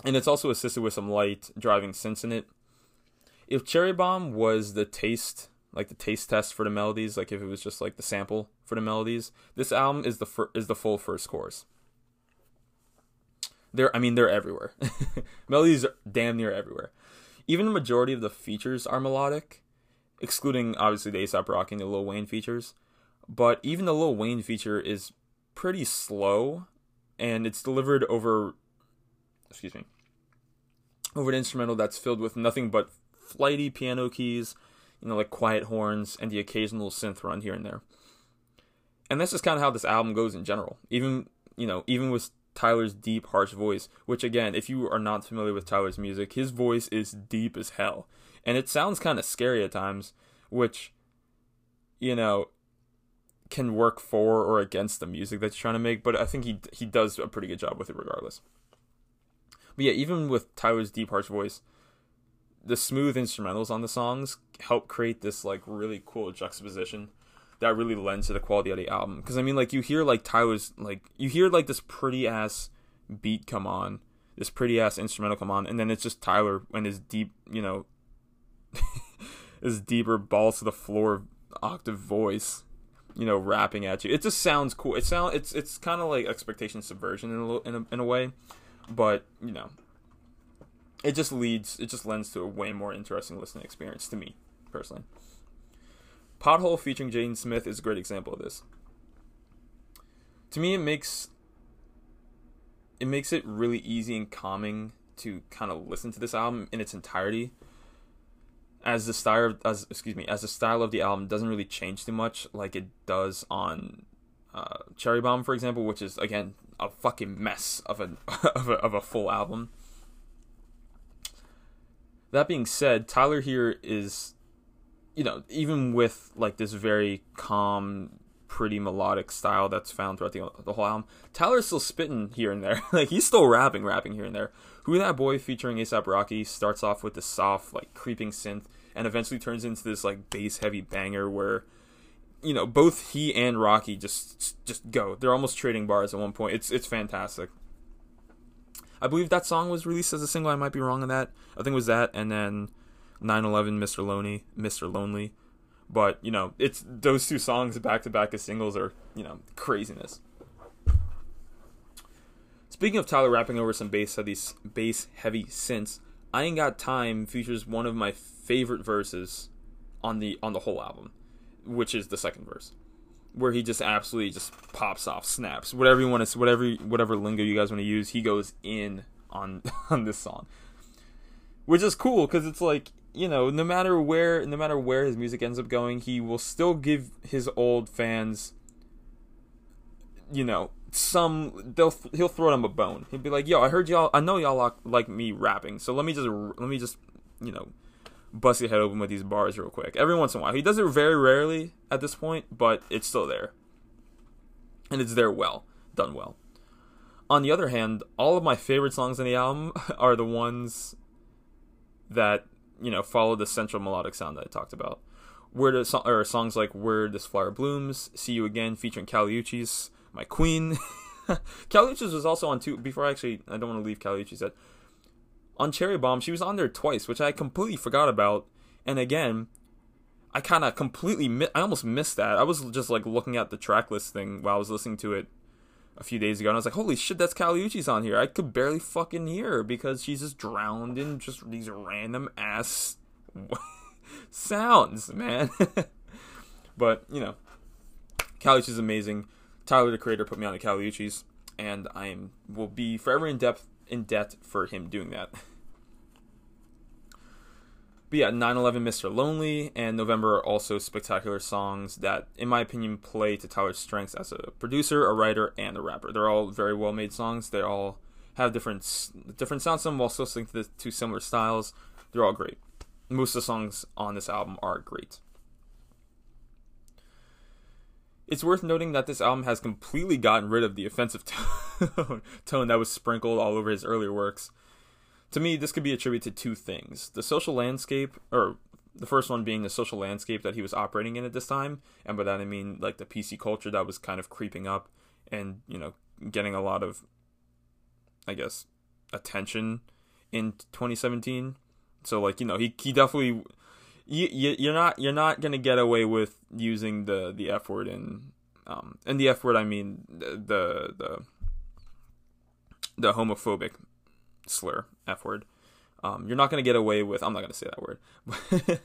And it's also assisted with some light driving synths in it. If Cherry Bomb was the taste, like the taste test for the melodies, like if it was just like the sample for the melodies, this album is the fir- is the full first chorus. They're, I mean, they're everywhere. Melodies are damn near everywhere. Even the majority of the features are melodic, excluding obviously the A$AP Rocky and the Lil Wayne features. But even the Lil Wayne feature is pretty slow, and it's delivered over. Excuse me, over an instrumental that's filled with nothing but flighty piano keys, you know, like quiet horns, and the occasional synth run here and there. And that's just kind of how this album goes in general. Even, you know, even with Tyler's deep, harsh voice, which again, if you are not familiar with Tyler's music, his voice is deep as hell. And it sounds kind of scary at times, which, you know, can work for or against the music that you're trying to make, but I think he he does a pretty good job with it regardless. But yeah, even with Tyler's deep, harsh voice, the smooth instrumentals on the songs help create this, like, really cool juxtaposition that really lends to the quality of the album. Because, I mean, like, you hear, like, Tyler's, like, you hear, like, this pretty-ass beat come on, this pretty-ass instrumental come on, and then it's just Tyler and his deep, you know, his deeper balls-to-the-floor octave voice, you know, rapping at you. It just sounds cool. It sound, It's it's kind of like expectation subversion in a, in a, in a way. But, you know, it just leads, it just lends to a way more interesting listening experience to me, personally. Pothole featuring Jaden Smith is a great example of this. To me, it makes, it makes it really easy and calming to kind of listen to this album in its entirety. As the style, as excuse me, as the style of the album doesn't really change too much like it does on uh, Cherry Bomb, for example, which is, again, a fucking mess of a, of a of a full album. That being said, Tyler here is, you know, even with like this very calm, pretty melodic style that's found throughout the, the whole album, Tyler's still spitting here and there. Like he's still rapping, rapping here and there. Who That Boy featuring A$AP Rocky starts off with the soft, like creeping synth, and eventually turns into this like bass heavy banger where, you know, both he and Rocky just just go. They're almost trading bars at one point. It's it's fantastic. I believe that song was released as a single. I might be wrong on that. I think it was that, and then nine eleven, Mister Lonely, Mister Lonely. But, you know, it's those two songs back-to-back as singles are, you know, craziness. Speaking of Tyler rapping over some bass-heavy bass-heavy synths, I Ain't Got Time features one of my favorite verses on the on the whole album, which is the second verse, where he just absolutely just pops off, snaps, whatever you want to, whatever whatever lingo you guys want to use, he goes in on on this song, which is cool because it's like, you know, no matter where no matter where his music ends up going, he will still give his old fans, you know, some they'll he'll throw them a bone. He'll be like, yo, I heard y'all, I know y'all like me rapping, so let me just let me just you know bust your head open with these bars real quick. Every once in a while. He does it very rarely at this point, but it's still there. And it's there well. Done well. On the other hand, all of my favorite songs on the album are the ones that, you know, follow the central melodic sound that I talked about. Where the so- or songs like Where This Flower Blooms, See You Again featuring Kali Uchis, My Queen. Kali Uchis was also on two, before I actually, I don't want to leave Kali Uchis yet. On Cherry Bomb, she was on there twice, which I completely forgot about. And again, I kind of completely, mi- I almost missed that. I was just like looking at the track list thing while I was listening to it a few days ago. And I was like, holy shit, that's Kali Uchis on here. I could barely fucking hear her because she's just drowned in just these random ass sounds, man. But, you know, Kali Uchis is amazing. Tyler the Creator put me on to Kali Uchis. And I am will be forever in depth. in debt for him doing that. But yeah, nine eleven, Mister Lonely, and November are also spectacular songs that, in my opinion, play to Tyler's strengths as a producer, a writer, and a rapper. They're all very well-made songs. They all have different different sounds, some while still sticking to the two similar styles. They're all great. Most of the songs on this album are great. It's worth noting that this album has completely gotten rid of the offensive tone, tone that was sprinkled all over his earlier works. To me, this could be attributed to two things. The social landscape, or the first one being the social landscape that he was operating in at this time, and by that I mean like the P C culture that was kind of creeping up and, you know, getting a lot of, I guess, attention in twenty seventeen. So, like, you know, he, he definitely... You, you you're not you're not gonna get away with using the, the F word and um and the F word I mean the the the homophobic slur F word. Um, you're not gonna get away with I'm not gonna say that word.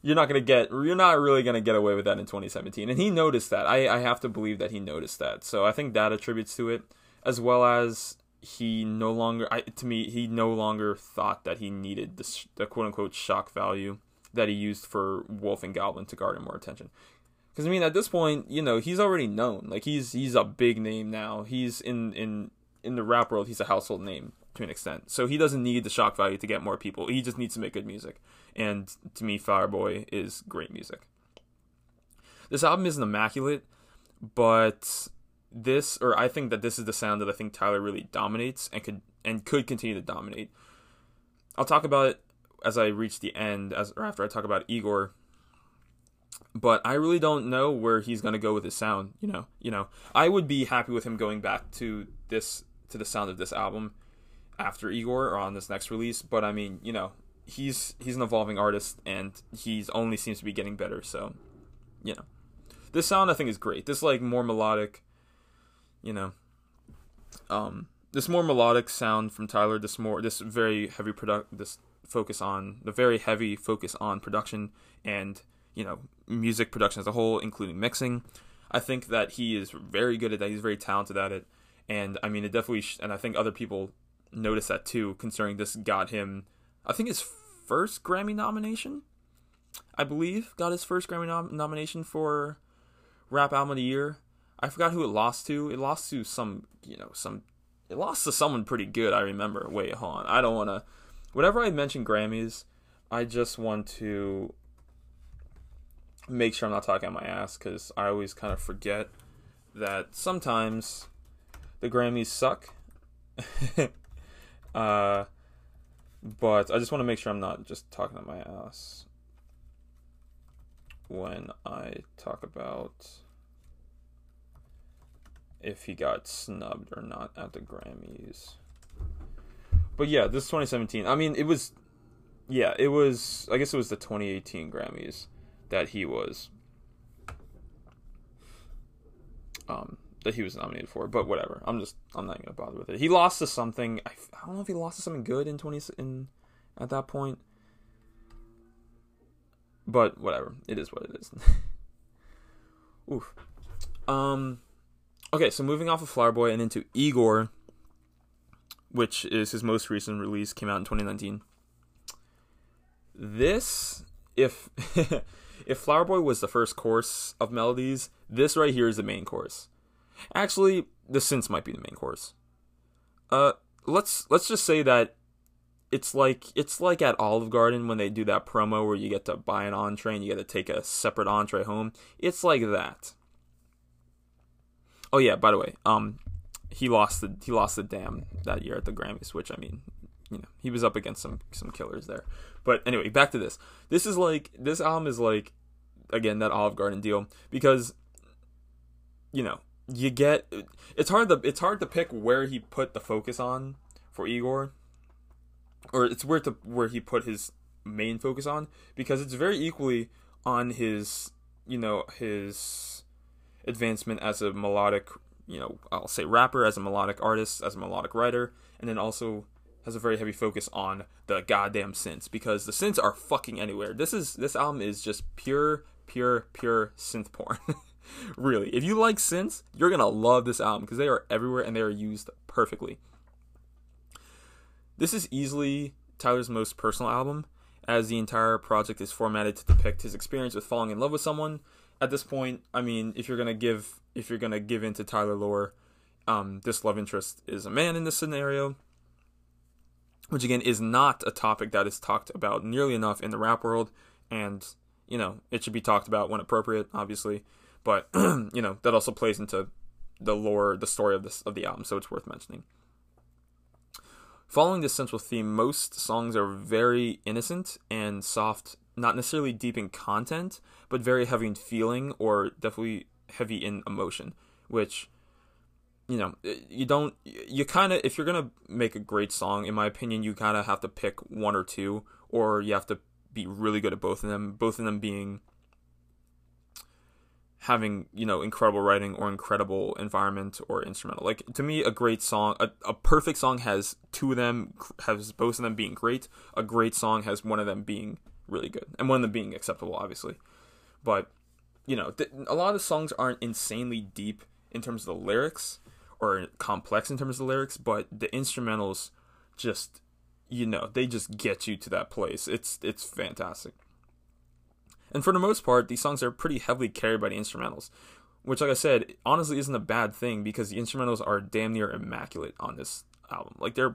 you're not gonna get you're not really gonna get away with that in twenty seventeen. And he noticed that. I, I have to believe that he noticed that. So I think that attributes to it, as well as he no longer I to me he no longer thought that he needed the, the quote unquote shock value that he used for Wolf and Goblin to garner more attention. Because, I mean, at this point, you know, he's already known. Like, he's he's a big name now. He's, in, in, in the rap world, he's a household name to an extent. So he doesn't need the shock value to get more people. He just needs to make good music. And, to me, Flower Boy is great music. This album isn't immaculate, but this, or I think that this is the sound that I think Tyler really dominates and could and could continue to dominate. I'll talk about it as I reach the end, as or after I talk about Igor, but I really don't know where he's gonna go with his sound. You know, you know, I would be happy with him going back to this to the sound of this album after Igor or on this next release. But I mean, you know, he's he's an evolving artist and he's only seems to be getting better. So, you know, this sound I think is great. This like more melodic, you know, um, this more melodic sound from Tyler. This more this very heavy product this. focus on the very heavy focus on production and, you know, music production as a whole, including mixing. I think that he is very good at that. He's very talented at it. And I mean, it definitely, sh- and I think other people noticed that too, considering this got him, I think his first Grammy nomination, I believe got his first Grammy nom- nomination for Rap Album of the Year. I forgot who it lost to. It lost to some, you know, some, it lost to someone pretty good. I remember. Wait, hold on. I don't want to, Whenever I mention Grammys, I just want to make sure I'm not talking out my ass, because I always kind of forget that sometimes the Grammys suck. uh, but I just want to make sure I'm not just talking out my ass when I talk about if he got snubbed or not at the Grammys. But yeah, this is twenty seventeen. I mean, it was, yeah, it was, I guess it was the twenty eighteen Grammys that he was, um, that he was nominated for, but whatever. I'm just, I'm not going to bother with it. He lost to something, I, I don't know if he lost to something good in twenty, in, at that point, but whatever. It is what it is. Oof. Um, okay, so moving off of Flower Boy and into Igor, which is his most recent release, came out in twenty nineteen. This, if if Flower Boy was the first course of melodies, this right here is the main course. Actually, the synths might be the main course. Uh, let's let's just say that it's like it's like at Olive Garden when they do that promo where you get to buy an entree and you get to take a separate entree home. It's like that. Oh yeah, by the way, um, he lost the he lost the damn that year at the Grammys, which I mean, you know, he was up against some some killers there. But anyway, back to this. This is like this album is like again that Olive Garden deal because you know you get it's hard to it's hard to pick where he put the focus on for Igor. Or it's weird to where he put his main focus on because it's very equally on his, you know, his advancement as a melodic, you know, I'll say rapper, as a melodic artist, as a melodic writer, and then also has a very heavy focus on the goddamn synths because the synths are fucking anywhere. This is this album is just pure, pure, pure synth porn. Really, if you like synths, you're gonna love this album because they are everywhere and they are used perfectly. This is easily Tyler's most personal album, as the entire project is formatted to depict his experience with falling in love with someone. At this point, I mean, if you're gonna give if you're gonna give into Tyler lore, um, this love interest is a man in this scenario, which again is not a topic that is talked about nearly enough in the rap world, and you know it should be talked about when appropriate, obviously. But you know that also plays into the lore, the story of this of the album, so it's worth mentioning. Following this central theme, most songs are very innocent and soft, not necessarily deep in content, but very heavy in feeling or definitely heavy in emotion, which, you know, you don't, you kind of, if you're going to make a great song, in my opinion, you kind of have to pick one or two, or you have to be really good at both of them, both of them being, having, you know, incredible writing or incredible environment or instrumental. Like, to me, a great song, a, a perfect song has two of them, has both of them being great. A great song has one of them being really good, and one of them being acceptable, obviously. But, you know, th- a lot of the songs aren't insanely deep in terms of the lyrics, or complex in terms of the lyrics, but the instrumentals just, you know, they just get you to that place. It's it's fantastic. And for the most part, these songs are pretty heavily carried by the instrumentals, which, like I said, honestly isn't a bad thing because the instrumentals are damn near immaculate on this album. Like they're,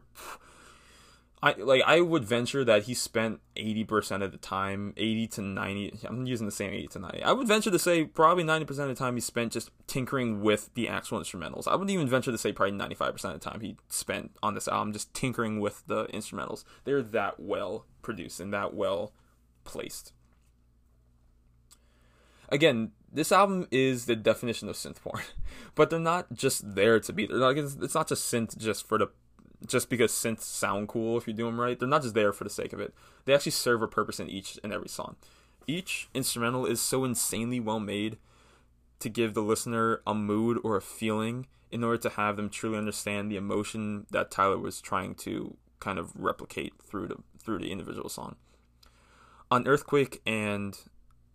I like I would venture that he spent eighty percent of the time, eighty to ninety. I'm using the same eighty to ninety. I would venture to say probably ninety percent of the time he spent just tinkering with the actual instrumentals. I wouldn't even venture to say probably ninety-five percent of the time he spent on this album just tinkering with the instrumentals. They're that well produced and that well placed. Again, this album is the definition of synth porn, but they're not just there to be. They're not, it's not just synth just for the, just because synths sound cool if you do them right. They're not just there for the sake of it. They actually serve a purpose in each and every song. Each instrumental is so insanely well made to give the listener a mood or a feeling in order to have them truly understand the emotion that Tyler was trying to kind of replicate through the through the individual song. On Earthquake and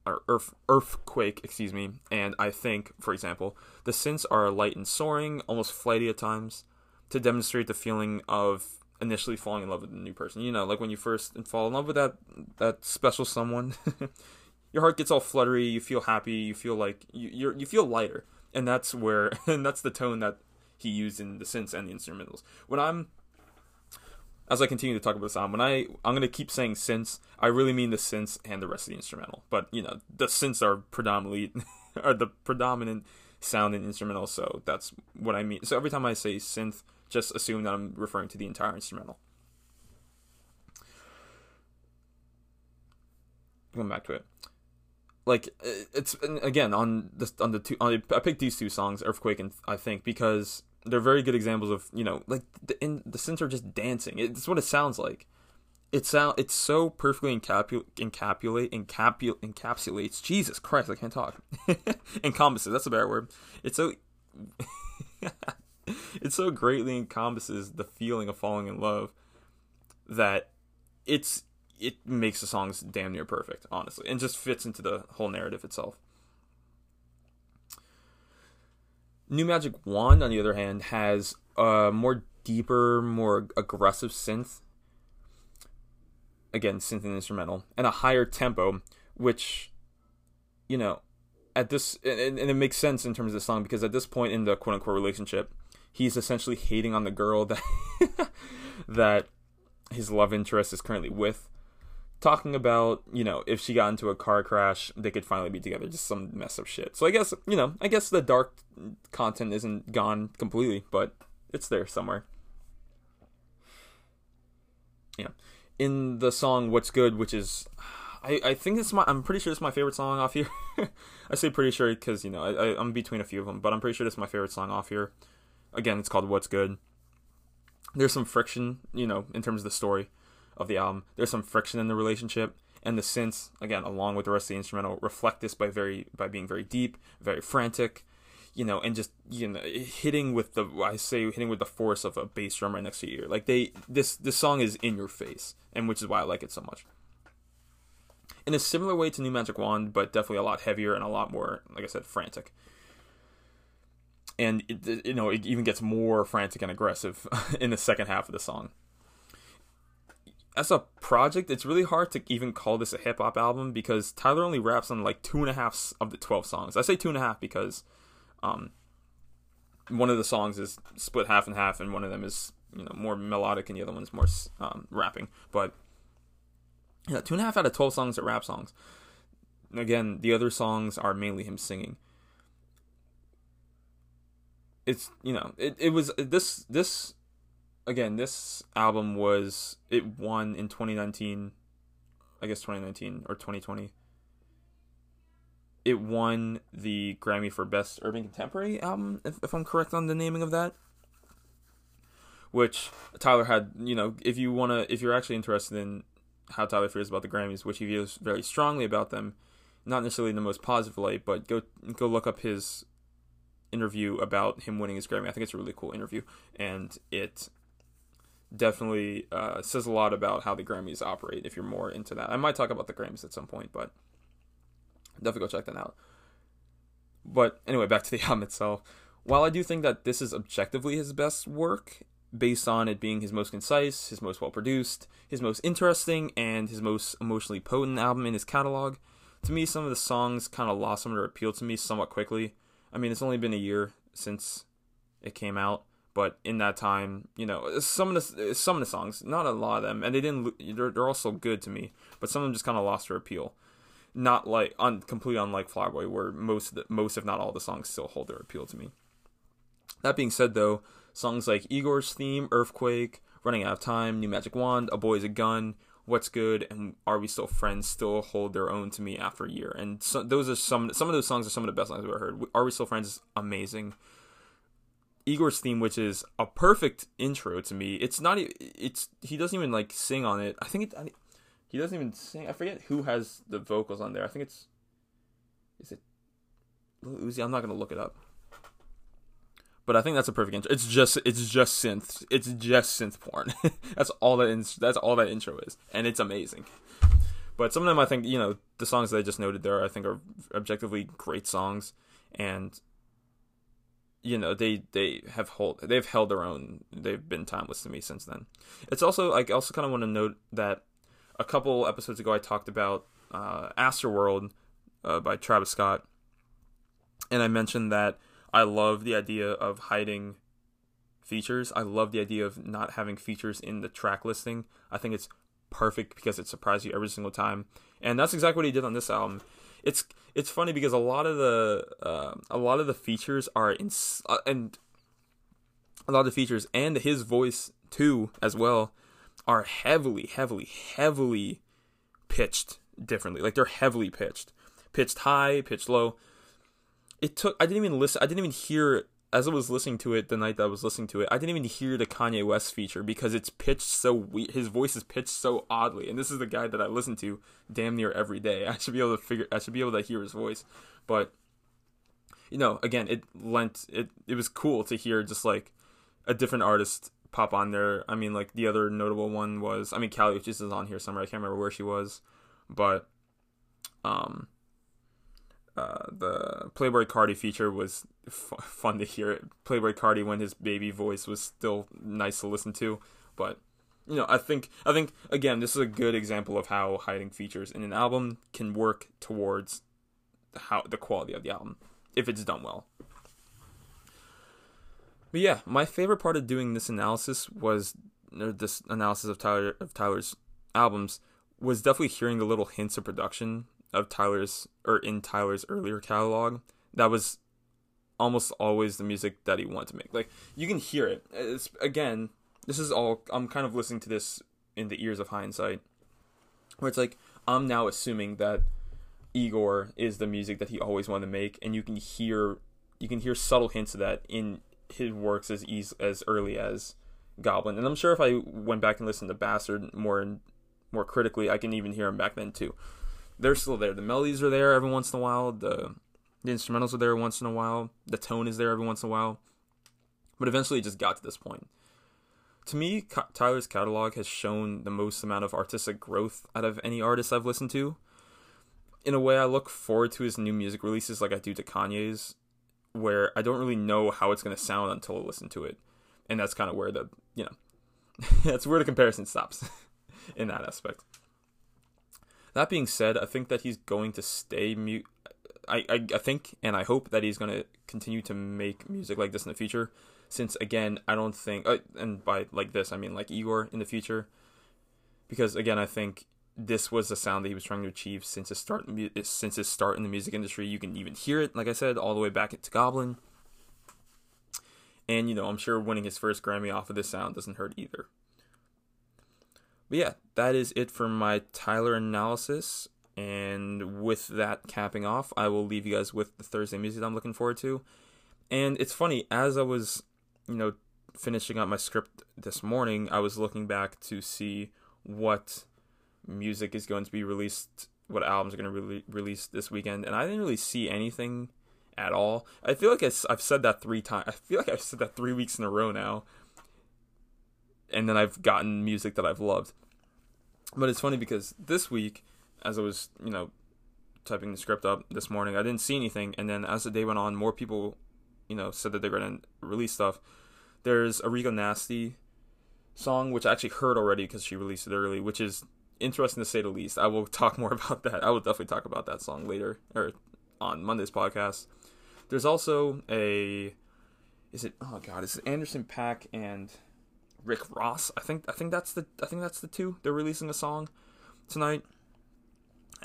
Or Earth, Earthquake, excuse me, and I Think, for example, the synths are light and soaring, almost flighty at times, to demonstrate the feeling of initially falling in love with a new person. You know, like when you first fall in love with that that special someone, your heart gets all fluttery, you feel happy, you feel like, you you're, you feel lighter, and that's where, and that's the tone that he used in the synths and the instrumentals. When I'm, as I continue to talk about this album, when I, I'm going to keep saying synths, I really mean the synths and the rest of the instrumental. But, you know, the synths are predominantly, are the predominant sound in instrumental, so that's what I mean. So every time I say synth, just assume that I'm referring to the entire instrumental. Going back to it. Like, it's, again, on the, on the two, on, I picked these two songs, Earthquake and I Think, because they're very good examples of, you know, like the in, the synths are just dancing. It, it's what it sounds like. It sound it's so perfectly encapu, encapulate encapu, encapsulates. Jesus Christ, I can't talk. Encompasses. That's a better word. It's so it so greatly encompasses the feeling of falling in love that it's it makes the songs damn near perfect, honestly, and just fits into the whole narrative itself. New Magic Wand, on the other hand, has a more deeper, more aggressive synth. Again, synth and instrumental. And a higher tempo, which, you know, at this... And, and it makes sense in terms of the song, because at this point in the quote-unquote relationship, he's essentially hating on the girl that... that his love interest is currently with, talking about, you know, if she got into a car crash, they could finally be together. Just some messed up shit. So I guess, you know, I guess the dark content isn't gone completely, but it's there somewhere. Yeah. In the song What's Good, which is, I, I think it's my, I'm pretty sure it's my favorite song off here. I say pretty sure because, you know, I, I, I'm between a few of them, but I'm pretty sure it's my favorite song off here. Again, it's called What's Good. There's some friction, you know, in terms of the story of the album. There's some friction in the relationship, and the synths, again, along with the rest of the instrumental, reflect this by very by being very deep, very frantic, you know, and just, you know, hitting with the I say hitting with the force of a bass drum right next to your ear. Like they this this song is in your face, and which is why I like it so much. In a similar way to New Magic Wand, but definitely a lot heavier and a lot more, like I said, frantic. And it, it, you know, it even gets more frantic and aggressive in the second half of the song. As a project, it's really hard to even call this a hip-hop album because Tyler only raps on like two and a half of the twelve songs. I say two and a half because um, one of the songs is split half and half, and one of them is, you know, more melodic and the other one's more um, rapping. But yeah, two and a half out of twelve songs are rap songs. Again, the other songs are mainly him singing. It's, you know, it, it was this this. Again, this album was, it won in twenty nineteen, I guess twenty nineteen or twenty twenty. It won the Grammy for Best Urban Contemporary Album, if, if I'm correct on the naming of that. Which Tyler had, you know, if you want to, if you're actually interested in how Tyler feels about the Grammys, which he feels very strongly about them, not necessarily in the most positive light, but go go look up his interview about him winning his Grammy. I think it's a really cool interview, and it definitely uh, says a lot about how the Grammys operate if you're more into that. I might talk about the Grammys at some point, but definitely go check that out. But anyway, back to the album itself. While I do think that this is objectively his best work, based on it being his most concise, his most well-produced, his most interesting, and his most emotionally potent album in his catalog, to me, some of the songs kind of lost some of their appeal to me somewhat quickly. I mean, it's only been a year since it came out, but in that time, you know, some of the some of the songs, not a lot of them, and they didn't. They're, they're all so good to me, but some of them just kind of lost their appeal. Not like un, completely unlike Flower Boy, where most the, most if not all the songs still hold their appeal to me. That being said, though, songs like Igor's Theme, Earthquake, Running Out of Time, New Magic Wand, A Boy's a Gun, What's Good, and Are We Still Friends still hold their own to me after a year. And so, those are some some of those songs are some of the best songs I've ever heard. Are We Still Friends is amazing. Igor's Theme, which is a perfect intro to me. It's not, it's, he doesn't even like sing on it. I think it, I, he doesn't even sing. I forget who has the vocals on there. I think it's, is it Lil Uzi? I'm not going to look it up, but I think that's a perfect intro. It's just, it's just synth. It's just synth porn. that's all that, in, that's all that intro is. And it's amazing. But some of them, I think, you know, the songs that I just noted there, I think are objectively great songs. And you know, they they have hold they've held their own. They've been timeless to me since then. It's also, I also kind of want to note that a couple episodes ago I talked about uh, Astroworld uh, by Travis Scott, and I mentioned that I love the idea of hiding features. I love the idea of not having features in the track listing. I think it's perfect because it surprises you every single time, and that's exactly what he did on this album. It's it's funny because a lot of the uh, a lot of the features are in uh, and a lot of the features and his voice too as well are heavily heavily heavily pitched differently. Like they're heavily pitched, pitched high, pitched low. It took I didn't even listen. I didn't even hear as I was listening to it the night that I was listening to it. I didn't even hear the Kanye West feature because it's pitched so we- his voice is pitched so oddly. And this is the guy that I listen to damn near every day. I should be able to figure. I should be able to hear his voice, but you know, again, it lent it. It was cool to hear just like a different artist pop on there. I mean, like the other notable one was I mean, Kali Uchis is on here somewhere. I can't remember where she was, but um. Uh, the Playboi Carti feature was f- fun to hear. Playboi Carti when his baby voice was still nice to listen to, but you know, I think I think again this is a good example of how hiding features in an album can work towards how the quality of the album if it's done well. But yeah, my favorite part of doing this analysis was or this analysis of Tyler of Tyler's albums was definitely hearing the little hints of production of Tyler's or in Tyler's earlier catalog. That was almost always the music that he wanted to make. Like, you can hear it. It's, again, this is all, I'm kind of listening to this in the ears of hindsight, where it's like, I'm now assuming that Igor is the music that he always wanted to make, and you can hear you can hear subtle hints of that in his works as eas- as early as Goblin. And I'm sure if I went back and listened to Bastard more more critically, I can even hear him back then too. They're still there. The melodies are there every once in a while. The The instrumentals are there once in a while. The tone is there every once in a while. But eventually it just got to this point. To me, Tyler's catalog has shown the most amount of artistic growth out of any artist I've listened to. In a way, I look forward to his new music releases like I do to Kanye's, where I don't really know how it's going to sound until I listen to it. And that's kind of where the, you know, that's where the comparison stops in that aspect. That being said, I think that he's going to stay mute. I, I, I think and I hope that he's going to continue to make music like this in the future, since, again, I don't think, uh, and by like this, I mean like Igor in the future, because, again, I think this was the sound that he was trying to achieve since his start, since his start in the music industry. You can even hear it, like I said, all the way back into Goblin. And, you know, I'm sure winning his first Grammy off of this sound doesn't hurt either. But yeah, that is it for my Tyler analysis. And with that capping off, I will leave you guys with the Thursday music that I'm looking forward to. And it's funny, as I was, you know, finishing up my script this morning, I was looking back to see what music is going to be released, what albums are going to be released this weekend, and I didn't really see anything at all. I feel like I've said that three times. I feel like I've said that three weeks in a row now, and then I've gotten music that I've loved. But it's funny because this week, as I was, you know, typing the script up this morning, I didn't see anything. And then as the day went on, more people, you know, said that they're going to release stuff. There's a Riga Nasty song, which I actually heard already because she released it early, which is interesting to say the least. I will talk more about that. I will definitely talk about that song later, or on Monday's podcast. There's also a, is it, oh God, is it Anderson .Paak and Rick Ross? I think, I think that's the, I think that's the two. They're releasing a song tonight.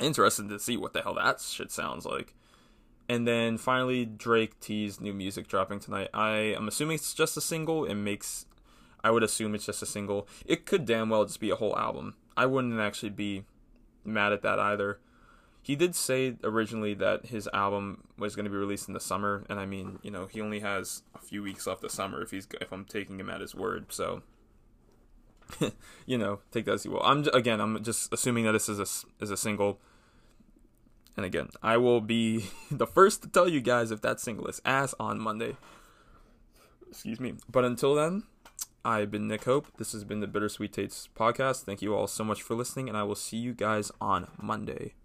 Interested to see what the hell that shit sounds like. And then finally, Drake teased new music dropping tonight. I am assuming it's just a single. It makes, I would assume it's just a single. It could damn well just be a whole album. I wouldn't actually be mad at that either. He did say originally that his album was going to be released in the summer, and I mean, you know, he only has a few weeks left of summer if he's if I'm taking him at his word. So, you know, take that as you will. I'm again, I'm just assuming that this is a is a single. And again, I will be the first to tell you guys if that single is ass on Monday. Excuse me. But until then, I've been Nick Hope. This has been the Bittersweet Taste Podcast. Thank you all so much for listening, and I will see you guys on Monday.